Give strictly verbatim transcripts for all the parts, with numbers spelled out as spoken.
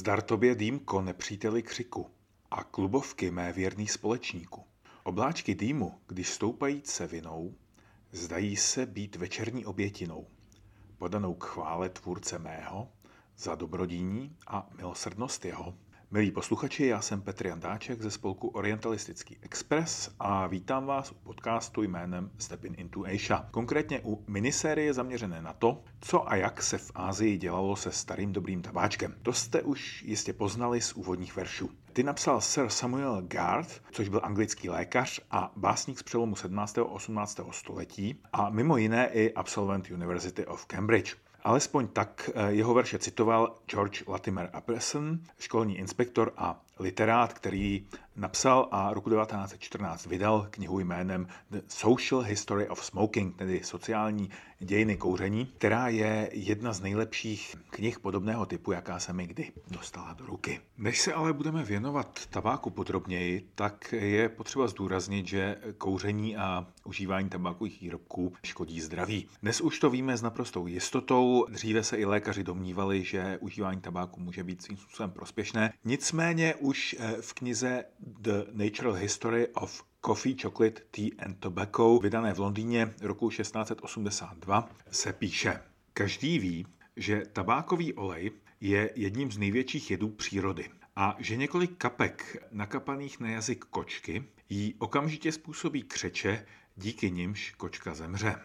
Zdar tobě, dýmko, nepříteli křiku, a klubovky mé věrný společníku. Obláčky dýmu, když stoupajíce vinou, zdají se být večerní obětinou, podanou k chvále tvůrce mého, za dobrodíní a milosrdnost jeho. Milí posluchači, já jsem Petr Jan Dáček ze spolku Orientalistický Express a vítám vás u podcastu jménem Stepping into Asia. Konkrétně u minisérie zaměřené na to, co a jak se v Asii dělalo se starým dobrým tabáčkem. To jste už jistě poznali z úvodních veršů. Ty napsal Sir Samuel Garth, což byl anglický lékař a básník z přelomu sedmnáctého a osmnáctého století a mimo jiné i absolvent University of Cambridge. Alespoň tak jeho verše citoval George Latimer Apperson, školní inspektor a literát, který napsal a roku devatenáct set čtrnáct vydal knihu jménem The Social History of Smoking, tedy sociální dějiny kouření, která je jedna z nejlepších knih podobného typu, jaká se mi kdy dostala do ruky. Než se ale budeme věnovat tabáku podrobněji, tak je potřeba zdůraznit, že kouření a užívání tabákových výrobků škodí zdraví. Dnes už to víme s naprostou jistotou, dříve se i lékaři domnívali, že užívání tabáku může být svým způsobem prospěšné, nicméně už v knize The Natural History of Coffee, Chocolate, Tea and Tobacco, vydané v Londýně roku šestnáct set osmdesát dva, se píše: Každý ví, že tabákový olej je jedním z největších jedů přírody a že několik kapek nakapaných na jazyk kočky jí okamžitě způsobí křeče, díky nimž kočka zemře.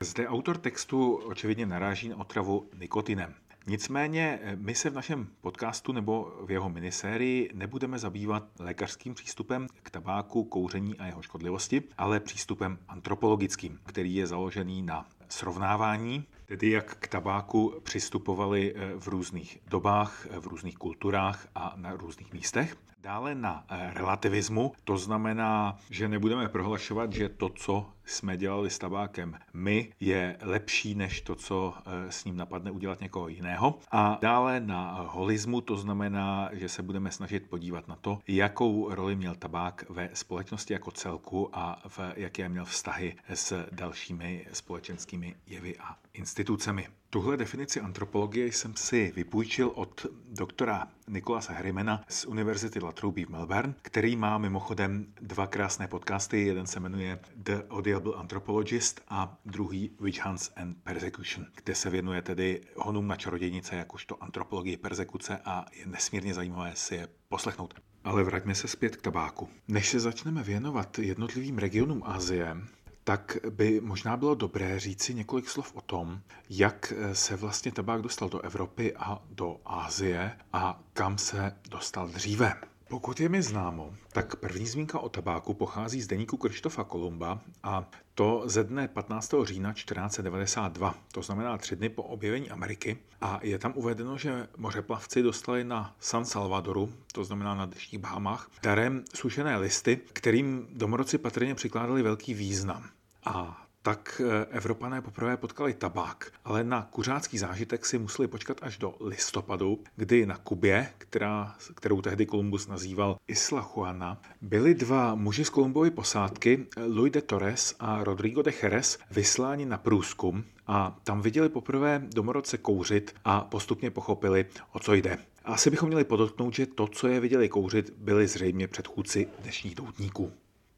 Zde autor textu očividně naráží na otravu nikotinem. Nicméně my se v našem podcastu nebo v jeho minisérii nebudeme zabývat lékařským přístupem k tabáku, kouření a jeho škodlivosti, ale přístupem antropologickým, který je založený na srovnávání, tedy jak k tabáku přistupovali v různých dobách, v různých kulturách a na různých místech. Dále na relativismu, to znamená, že nebudeme prohlašovat, že to, co jsme dělali s tabákem my, je lepší než to, co s ním napadne udělat někoho jiného. A dále na holismu, to znamená, že se budeme snažit podívat na to, jakou roli měl tabák ve společnosti jako celku a v jaké měl vztahy s dalšími společenskými jevy a institucemi. Tuhle definici antropologie jsem si vypůjčil od doktora Nikolase Hrimena z Univerzity Latrobe v Melbourne, který má mimochodem dva krásné podcasty. Jeden se jmenuje The Odiable Anthropologist a druhý Witch Hunts and Persecution, kde se věnuje tedy honům na čarodějnice, jakožto antropologii persekuce a je nesmírně zajímavé si je poslechnout. Ale vraťme se zpět k tabáku. Než se začneme věnovat jednotlivým regionům Asie, tak by možná bylo dobré říci několik slov o tom, jak se vlastně tabák dostal do Evropy a do Asie a kam se dostal dříve. Pokud je mi známo, tak první zmínka o tabáku pochází z deníku Krištofa Kolumba a to ze dne patnáctého října čtrnáct set devadesát dva, to znamená tři dny po objevení Ameriky. A je tam uvedeno, že mořeplavci dostali na San Salvadoru, to znamená na dnešních Bahamách, darem sušené listy, kterým domorodci patrně přikládali velký význam. A tak Evropané poprvé potkali tabák, ale na kuřácký zážitek si museli počkat až do listopadu, kdy na Kubě, která, kterou tehdy Kolumbus nazýval Isla Juana, byli dva muži z Kolumbovy posádky, Louis de Torres a Rodrigo de Jerez, vysláni na průzkum a tam viděli poprvé domorodce kouřit a postupně pochopili, o co jde. Asi bychom měli podotknout, že to, co je viděli kouřit, byli zřejmě předchůdci dnešních doutníků.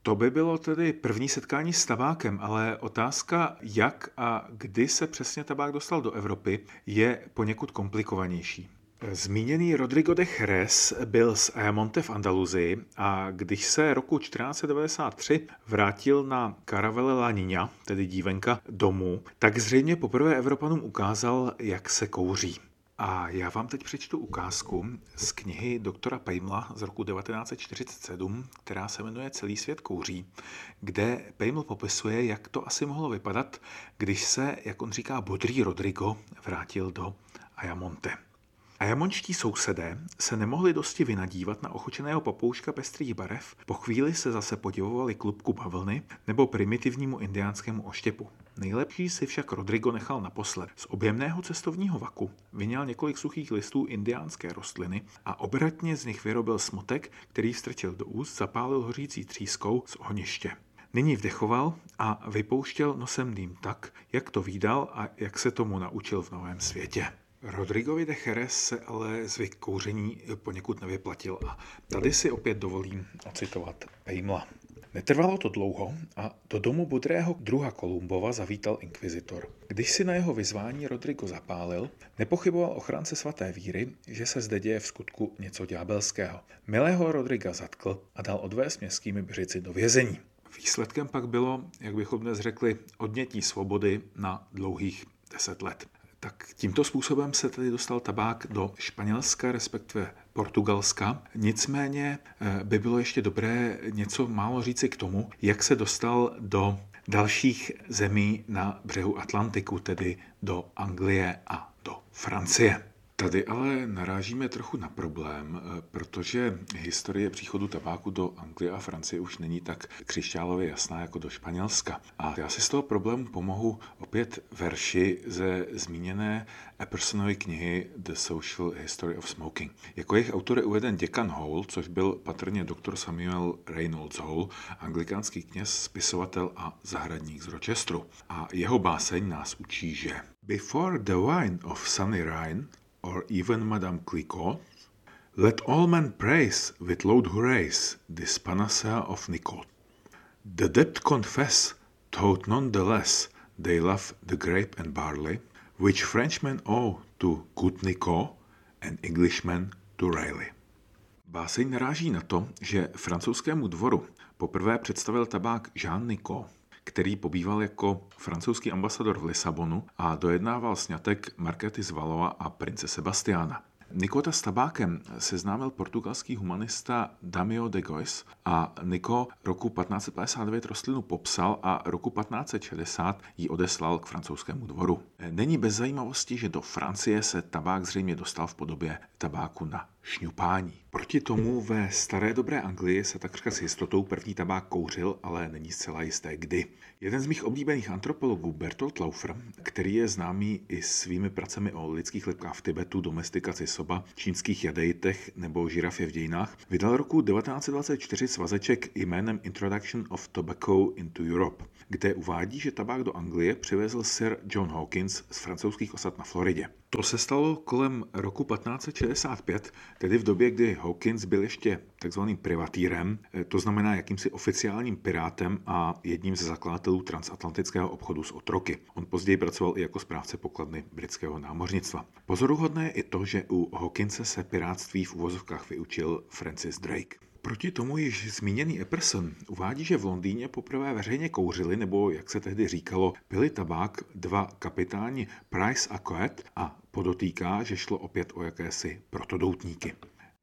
To by bylo tedy první setkání s tabákem, ale otázka, jak a kdy se přesně tabák dostal do Evropy, je poněkud komplikovanější. Zmíněný Rodrigo de Jerez byl z Ayamonte v Andaluzii a když se roku čtrnáct set devadesát tři vrátil na karavele La Niña, tedy dívenka, domů, tak zřejmě poprvé Evropanům ukázal, jak se kouří. A já vám teď přečtu ukázku z knihy doktora Peimla z roku devatenáct set čtyřicet sedm, která se jmenuje Celý svět kouří, kde Peiml popisuje, jak to asi mohlo vypadat, když se, jak on říká, bodrý Rodrigo vrátil do Ayamonte. Ayamončtí sousedé se nemohli dosti vynadívat na ochočeného papouška pestrých barev, po chvíli se zase podivovali klubku bavlny nebo primitivnímu indiánskému oštěpu. Nejlepší si však Rodrigo nechal naposled. Z objemného cestovního vaku vyňal několik suchých listů indiánské rostliny a obratně z nich vyrobil smotek, který vstrčil do úst, zapálil hořící třískou z ohniště. Nyní vdechoval a vypouštěl nosem dým tak, jak to vídal a jak se tomu naučil v novém světě. Rodrigovi de Jerez se ale zvyk kouření poněkud nevyplatil a tady si opět dovolím ocitovat Peimla. Netrvalo to dlouho a do domu budrého druha Kolumbova zavítal inkvizitor. Když si na jeho vyzvání Rodrigo zapálil, nepochyboval ochránce svaté víry, že se zde děje v skutku něco ďábelského. Milého Rodriga zatkl a dal odvést městskými břici do vězení. Výsledkem pak bylo, jak bychom dnes řekli, odnětí svobody na dlouhých deset let. Tak tímto způsobem se tedy dostal tabák do Španělska, respektive Portugalska. Nicméně by bylo ještě dobré něco málo říci k tomu, jak se dostal do dalších zemí na břehu Atlantiku, tedy do Anglie a do Francie. Tady ale narážíme trochu na problém, protože historie příchodu tabáku do Anglie a Francie už není tak křišťálově jasná jako do Španělska. A já si z toho problému pomohu opět verši ze zmíněné Appersonovy knihy The Social History of Smoking. Jako jejich autor je uveden děkan Hall, což byl patrně doktor Samuel Reynolds Hall, anglikánský kněz, spisovatel a zahradník z Rochesteru. A jeho báseň nás učí, že Before the wine of sunny Rhine, or even Madame Clicquot, let all men praise with loud hurrays this panacea of Nicot. The dept confess, though none the less they love the grape and barley, which Frenchmen owe to good Nicot and Englishmen to Raleigh. Báseň naráží na to, že francouzskému dvoru poprvé představil tabák Jean Nicot, který pobýval jako francouzský ambasador v Lisabonu a dojednával sňatek Markety z Valoa a prince Sebastiana. Nicota s tabákem seznámil portugalský humanista Damião de Gois a Nicot roku patnáct set padesát devět rostlinu popsal a roku patnáct set šedesát ji odeslal k francouzskému dvoru. Není bez zajímavosti, že do Francie se tabák zřejmě dostal v podobě tabáku na šňupání. Proti tomu ve staré dobré Anglii se takřka s jistotou první tabák kouřil, ale není zcela jisté kdy. Jeden z mých oblíbených antropologů, Bertolt Laufer, který je známý i svými pracemi o lidských lebkách v Tibetu, domestikaci soba, čínských jadejtech nebo žirafě v dějinách, vydal roku devatenáct set dvacet čtyři svazeček jménem Introduction of Tobacco into Europe, kde uvádí, že tabák do Anglie přivezl sir John Hawkins z francouzských osad na Floridě. To se stalo kolem roku patnáct set šedesát pět, tedy v době, kdy Hawkins byl ještě takzvaným privatýrem, to znamená jakýmsi oficiálním pirátem a jedním ze zakladatelů transatlantického obchodu s otroky. On později pracoval i jako správce pokladny britského námořnictva. Pozoruhodné je i to, že u Hawkinse se pirátství v uvozovkách vyučil Francis Drake. Proti tomu již zmíněný Apperson uvádí, že v Londýně poprvé veřejně kouřili, nebo jak se tehdy říkalo, pili tabák dva kapitáni Price a Chocolate a podotýká, že šlo opět o jakési protodoutníky.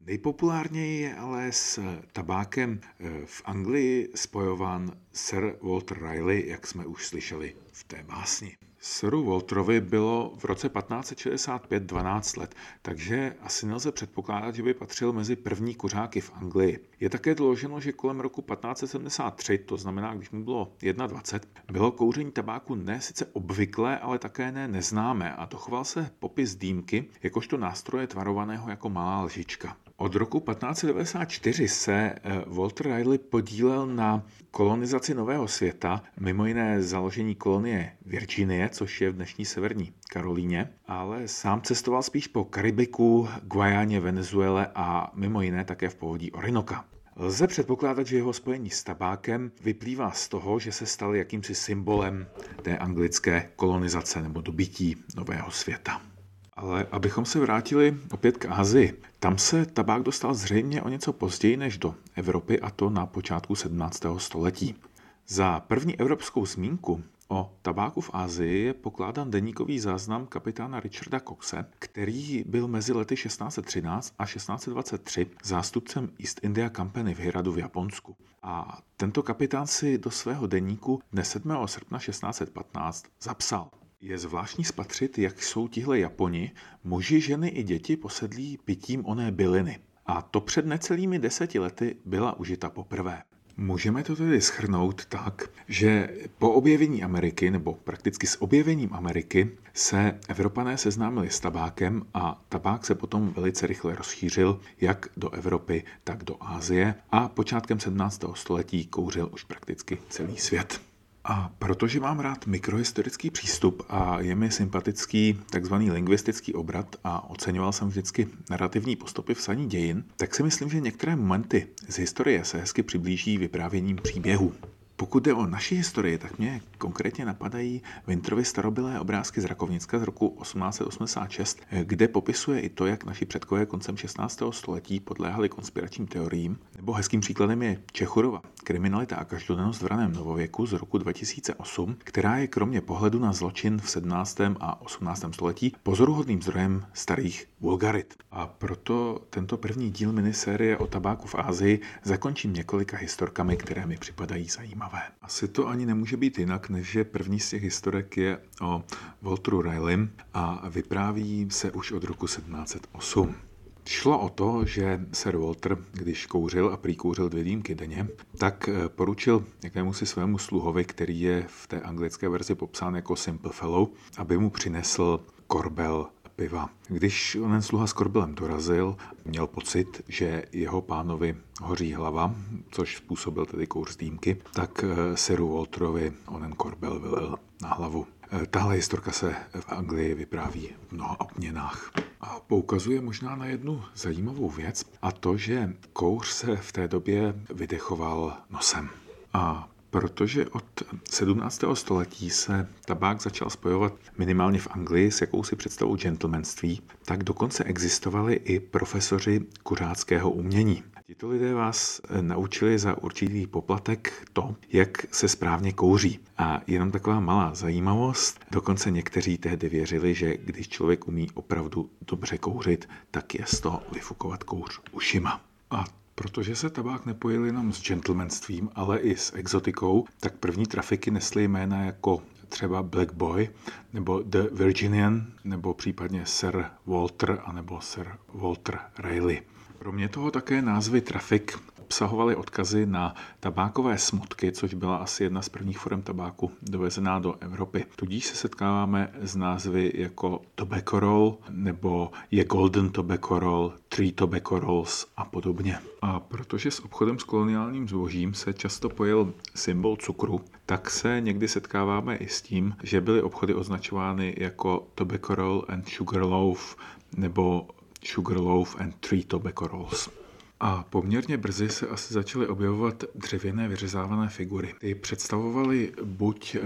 Nejpopulárněji je ale s tabákem v Anglii spojován Sir Walter Raleigh, jak jsme už slyšeli v té básni. Siru Walterovi bylo v roce patnáct set šedesát pět dvanáct let, takže asi nelze předpokládat, že by patřil mezi první kuřáky v Anglii. Je také doloženo, že kolem roku patnáct set sedmdesát tři, to znamená, když mu bylo dvacet jedna, bylo kouření tabáku ne sice obvyklé, ale také ne neznámé a dochoval se popis dýmky jakožto nástroje tvarovaného jako malá lžička. Od roku patnáct set devadesát čtyři se Walter Raleigh podílel na kolonizaci Nového světa, mimo jiné založení kolonie Virginie, což je v dnešní severní Karolíně, ale sám cestoval spíš po Karibiku, Guajáně, Venezuele a mimo jiné také v povodí Orinoka. Lze předpokládat, že jeho spojení s tabákem vyplývá z toho, že se stal jakýmsi symbolem té anglické kolonizace nebo dobytí Nového světa. Ale abychom se vrátili opět k Asii, tam se tabák dostal zřejmě o něco později než do Evropy, a to na počátku sedmnáctého století. Za první evropskou zmínku o tabáku v Asii je pokládán deníkový záznam kapitána Richarda Coxe, který byl mezi lety šestnáct set třináct a šestnáct set dvacet tři zástupcem East India Company v Hiradu v Japonsku. A tento kapitán si do svého deníku dne sedmého srpna šestnáct set patnáct zapsal: Je zvláštní spatřit, jak jsou tihle Japoni, muži, ženy i děti posedlí pitím oné byliny. A to před necelými deseti lety byla užita poprvé. Můžeme to tedy shrnout tak, že po objevení Ameriky, nebo prakticky s objevením Ameriky, se Evropané seznámili s tabákem a tabák se potom velice rychle rozšířil jak do Evropy, tak do Asie a počátkem sedmnáctého století kouřil už prakticky celý svět. A protože mám rád mikrohistorický přístup a je mi sympatický takzvaný lingvistický obrat a oceňoval jsem vždycky narrativní postupy v psaní dějin, tak si myslím, že některé momenty z historie se hezky přiblíží vyprávěním příběhů. Pokud jde o naší historii, tak mě konkrétně napadají Winterovy starobylé obrázky z Rakovnicka z roku osmnáct set osmdesát šest, kde popisuje i to, jak naši předkové koncem šestnáctého století podléhali konspiračním teoriím, nebo hezkým příkladem je Čechurova Kriminalita a každodennost v raném novověku z roku dva tisíce osm, která je kromě pohledu na zločin v sedmnáctém a osmnáctém století pozoruhodným zdrojem starých vulgarit. A proto tento první díl minisérie o tabáku v Asii zakončím několika historkami, které mi připadají zajímavé. Asi to ani nemůže být jinak, než že první z těch historek je o Walteru Raleigh a vypráví se už od roku sedmnáct set osm. Šlo o to, že Sir Walter, když kouřil a prýkouřil dvě dýmky denně, tak poručil jakému si svému sluhovi, který je v té anglické verzi popsán jako Simple Fellow, aby mu přinesl korbel piva. Když onen sluha s korbelem dorazil, měl pocit, že jeho pánovi hoří hlava, což způsobil tedy kouř z dýmky, tak Siru Walterovi onen korbel vylil na hlavu. Tahle historka se v Anglii vypráví v mnoha obměnách. A poukazuje možná na jednu zajímavou věc, a to, že kouř se v té době vydechoval nosem. A protože od sedmnáctého století se tabák začal spojovat minimálně v Anglii s jakousi představou gentlemanství, tak dokonce existovali i profesoři kuřáckého umění. Tito lidé vás naučili za určitý poplatek to, jak se správně kouří. A jenom taková malá zajímavost, dokonce někteří tehdy věřili, že když člověk umí opravdu dobře kouřit, tak je z toho vyfukovat kouř ušima. A protože se tabák nepojil jenom s gentlemanstvím, ale i s exotikou, tak první trafiky nesly jména jako třeba Black Boy, nebo The Virginian, nebo případně Sir Walter, anebo Sir Walter Raleigh. Kromě toho také názvy trafik obsahovaly odkazy na tabákové smotky, což byla asi jedna z prvních forem tabáku dovezená do Evropy. Tudíž se setkáváme s názvy jako Tobacco Roll, nebo je Golden Tobacco Roll, Three Tobacco Rolls a podobně. A protože s obchodem s koloniálním zbožím se často pojil symbol cukru, tak se někdy setkáváme i s tím, že byly obchody označovány jako Tobacco Roll and Sugar Loaf, nebo Sugarloaf and Three Tobacco Rolls. A poměrně brzy se asi začaly objevovat dřevěné vyřezávané figury. Ty představovaly buď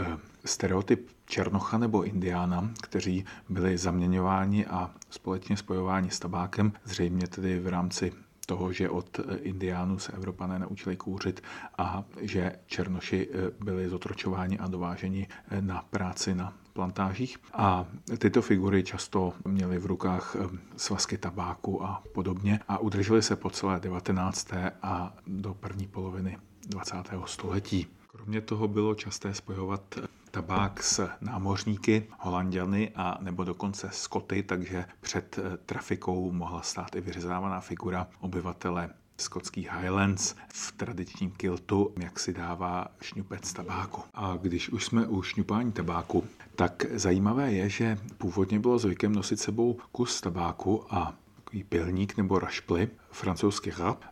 stereotyp černocha nebo indiána, kteří byli zaměňováni a společně spojováni s tabákem, zřejmě tedy v rámci toho, že od indiánů se Evropané naučili kouřit a že černoši byli zotročováni a dováženi na práci na plantážích. A tyto figury často měly v rukách svazky tabáku a podobně a udržely se po celé devatenácté a do první poloviny dvacátého století. Kromě toho bylo časté spojovat tabák s námořníky, Holanďany a nebo dokonce Skoty, takže před trafikou mohla stát i vyřezávaná figura obyvatele skotských Highlands v tradičním kiltu, jak si dává šňupec tabáku. A když už jsme u šňupání tabáku, tak zajímavé je, že původně bylo zvykem nosit sebou kus tabáku a takový pilník nebo rašply, francouzský rap,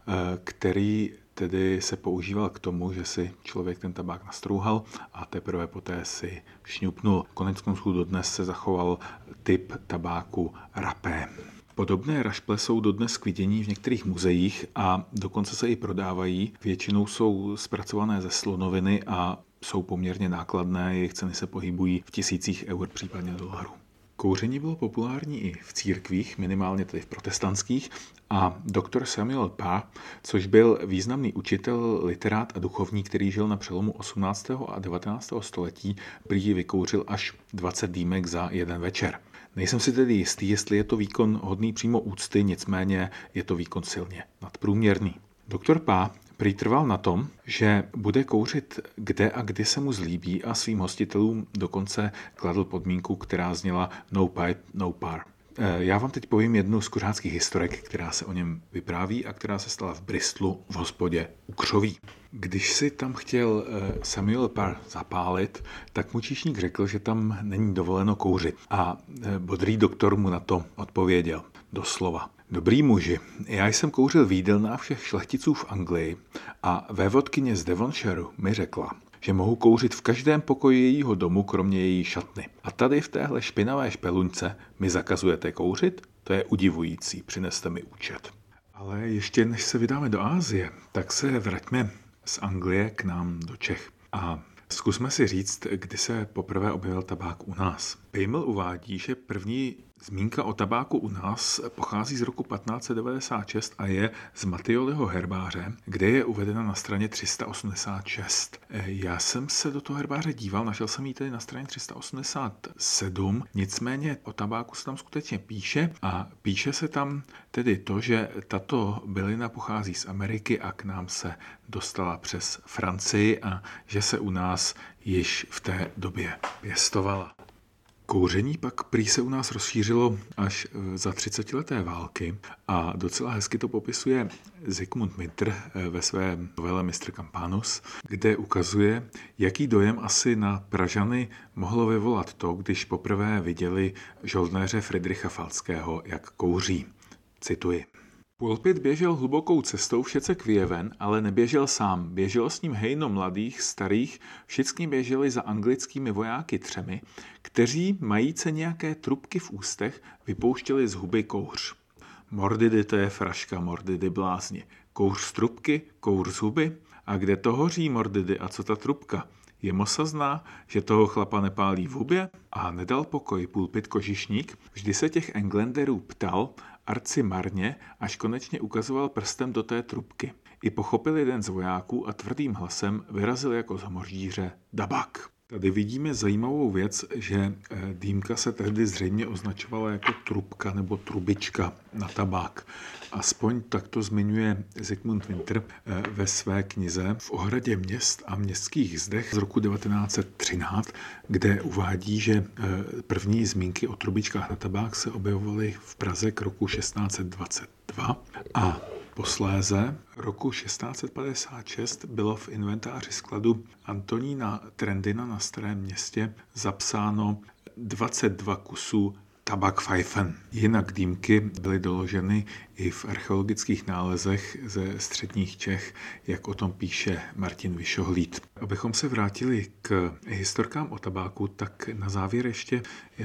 který tedy se používal k tomu, že si člověk ten tabák nastrouhal a teprve poté si šňupnul. Koneckonců dodnes se zachoval typ tabáku rapé. Podobné rašple jsou dodnes k vidění v některých muzeích a dokonce se i prodávají. Většinou jsou zpracované ze slonoviny a jsou poměrně nákladné, jejich ceny se pohybují v tisících eur, případně dolarů. Kouření bylo populární i v církvích, minimálně tedy v protestantských, a doktor Samuel Garth, což byl významný učitel, literát a duchovní, který žil na přelomu osmnáctého a devatenáctého století, prý vykouřil až dvacet dýmek za jeden večer. Nejsem si tedy jistý, jestli je to výkon hodný přímo úcty, nicméně je to výkon silně nadprůměrný. Doktor Garth prý trval na tom, že bude kouřit kde a kdy se mu zlíbí a svým hostitelům dokonce kladl podmínku, která zněla no pipe, no par. Já vám teď povím jednu z kuřáckých historek, která se o něm vypráví a která se stala v Bristolu v hospodě u Křoví. Když si tam chtěl Samuel Garth zapálit, tak mu číšník řekl, že tam není dovoleno kouřit. A bodrý doktor mu na to odpověděl doslova. Dobrý muži, já jsem kouřil výdel na všech šlechticů v Anglii a vévodkyně z Devonshiru mi řekla, že mohu kouřit v každém pokoji jejího domu, kromě její šatny. A tady v téhle špinavé špelunce mi zakazujete kouřit? To je udivující, přineste mi účet. Ale ještě než se vydáme do Asie, tak se vraťme z Anglie k nám do Čech. A zkusme si říct, kdy se poprvé objevil tabák u nás. Peiml uvádí, že první zmínka o tabáku u nás pochází z roku patnáct set devadesát šest a je z Mattioliho herbáře, kde je uvedena na straně tři sta osmdesát šest. Já jsem se do toho herbáře díval, našel jsem ji tedy na straně tři sta osmdesát sedm, nicméně o tabáku se tam skutečně píše a píše se tam tedy to, že tato bylina pochází z Ameriky a k nám se dostala přes Francii a že se u nás již v té době pěstovala. Kouření pak prý se u nás rozšířilo až za třicetileté války a docela hezky to popisuje Zikmund Mintr ve své novele Mistr Campanus, kde ukazuje, jaký dojem asi na Pražany mohlo vyvolat to, když poprvé viděli žoldnéře Fridricha Falckého, jak kouří. Cituji. Pulpit běžel hlubokou cestou všece k Věven, ale neběžel sám. Běželo s ním hejno mladých, starých, všichni běželi za anglickými vojáky třemi, kteří, majíce nějaké trubky v ústech, vypouštěli z huby kouř. Mordidy, to je fraška, mordidy blázni. Kouř z trubky, kouř z huby. A kde to hoří mordidy a co ta trubka? Jemosa zná, že toho chlapa nepálí v hubě? A nedal pokoj pulpit kožišník, vždy se těch Englanderů ptal, arci marně, až konečně ukazoval prstem do té trubky. I pochopil jeden z vojáků a tvrdým hlasem vyrazil jako z hmoždíře dabak. Tady vidíme zajímavou věc, že dýmka se tehdy zřejmě označovala jako trubka nebo trubička na tabák. Aspoň tak to zmiňuje Zikmund Winter ve své knize V ohradě měst a městských zdech z roku devatenáct set třináct, kde uvádí, že první zmínky o trubičkách na tabák se objevovaly v Praze k roku šestnáct set dvacet dva a posléze roku šestnáct set padesát šest bylo v inventáři skladu Antonína Trendina na Starém Městě zapsáno dvacet dva kusů Tabakpfeifen. Jinak dýmky byly doloženy i v archeologických nálezech ze středních Čech, jak o tom píše Martin Vyšohlíd. Abychom se vrátili k historkám o tabáku, tak na závěr ještě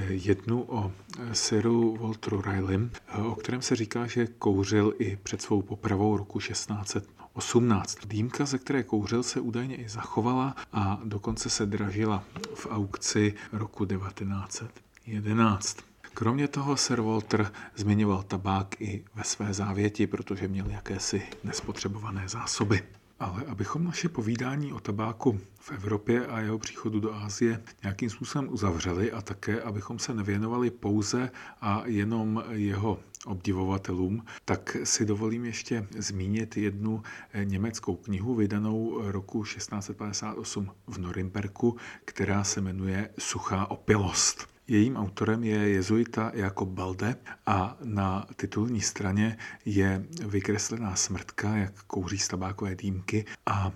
jednu o Siru Walteru Raleigh, o kterém se říká, že kouřil i před svou popravou roku šestnáct set osmnáct. Dýmka, ze které kouřil, se údajně i zachovala a dokonce se dražila v aukci roku devatenáct set jedenáct. Kromě toho Sir Walter zmiňoval tabák i ve své závěti, protože měl jakési nespotřebované zásoby. Ale abychom naše povídání o tabáku v Evropě a jeho příchodu do Asie nějakým způsobem uzavřeli a také abychom se nevěnovali pouze a jenom jeho obdivovatelům, tak si dovolím ještě zmínit jednu německou knihu vydanou roku šestnáct set padesát osm v Norimberku, která se jmenuje Suchá opilost. Jejím autorem je jezuita Jakob Balde a na titulní straně je vykreslená smrtka, jak kouří z tabákové dýmky a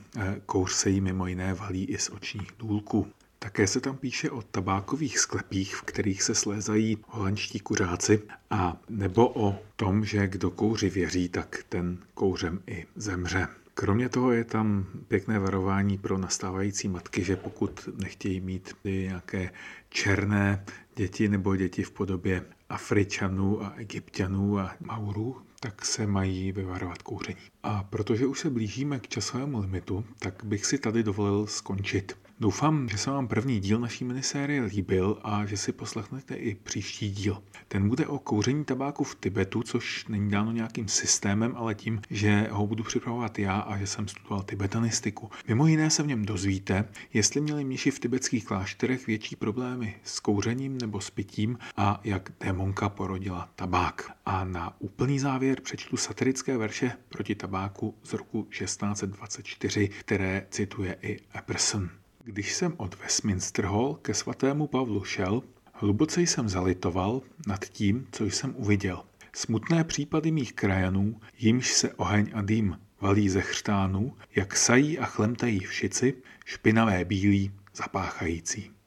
kouř se jí mimo jiné valí i z očních důlků. Také se tam píše o tabákových sklepích, v kterých se slézají holandští kuřáci a nebo o tom, že kdo kouři věří, tak ten kouřem i zemře. Kromě toho je tam pěkné varování pro nastávající matky, že pokud nechtějí mít nějaké černé děti nebo děti v podobě Afričanů a Egypťanů a Maurů, tak se mají vyvarovat kouření. A protože už se blížíme k časovému limitu, tak bych si tady dovolil skončit. Doufám, že se vám první díl naší minisérie líbil a že si poslechnete i příští díl. Ten bude o kouření tabáku v Tibetu, což není dáno nějakým systémem, ale tím, že ho budu připravovat já a že jsem studoval tibetanistiku. Mimo jiné se v něm dozvíte, jestli měli mniši v tibetských klášterech větší problémy s kouřením nebo s pitím a jak démonka porodila tabák. A na úplný závěr přečtu satirické verše proti tabáku z roku šestnáct set dvacet čtyři, které cituje i Apperson. Když jsem od Westminster Hall ke svatému Pavlu šel, hluboce jsem zalitoval nad tím, co jsem uviděl. Smutné případy mých krajanů, jimž se oheň a dým valí ze chřtánů, jak sají a chlemtají všici, špinavé bílí zapáchající.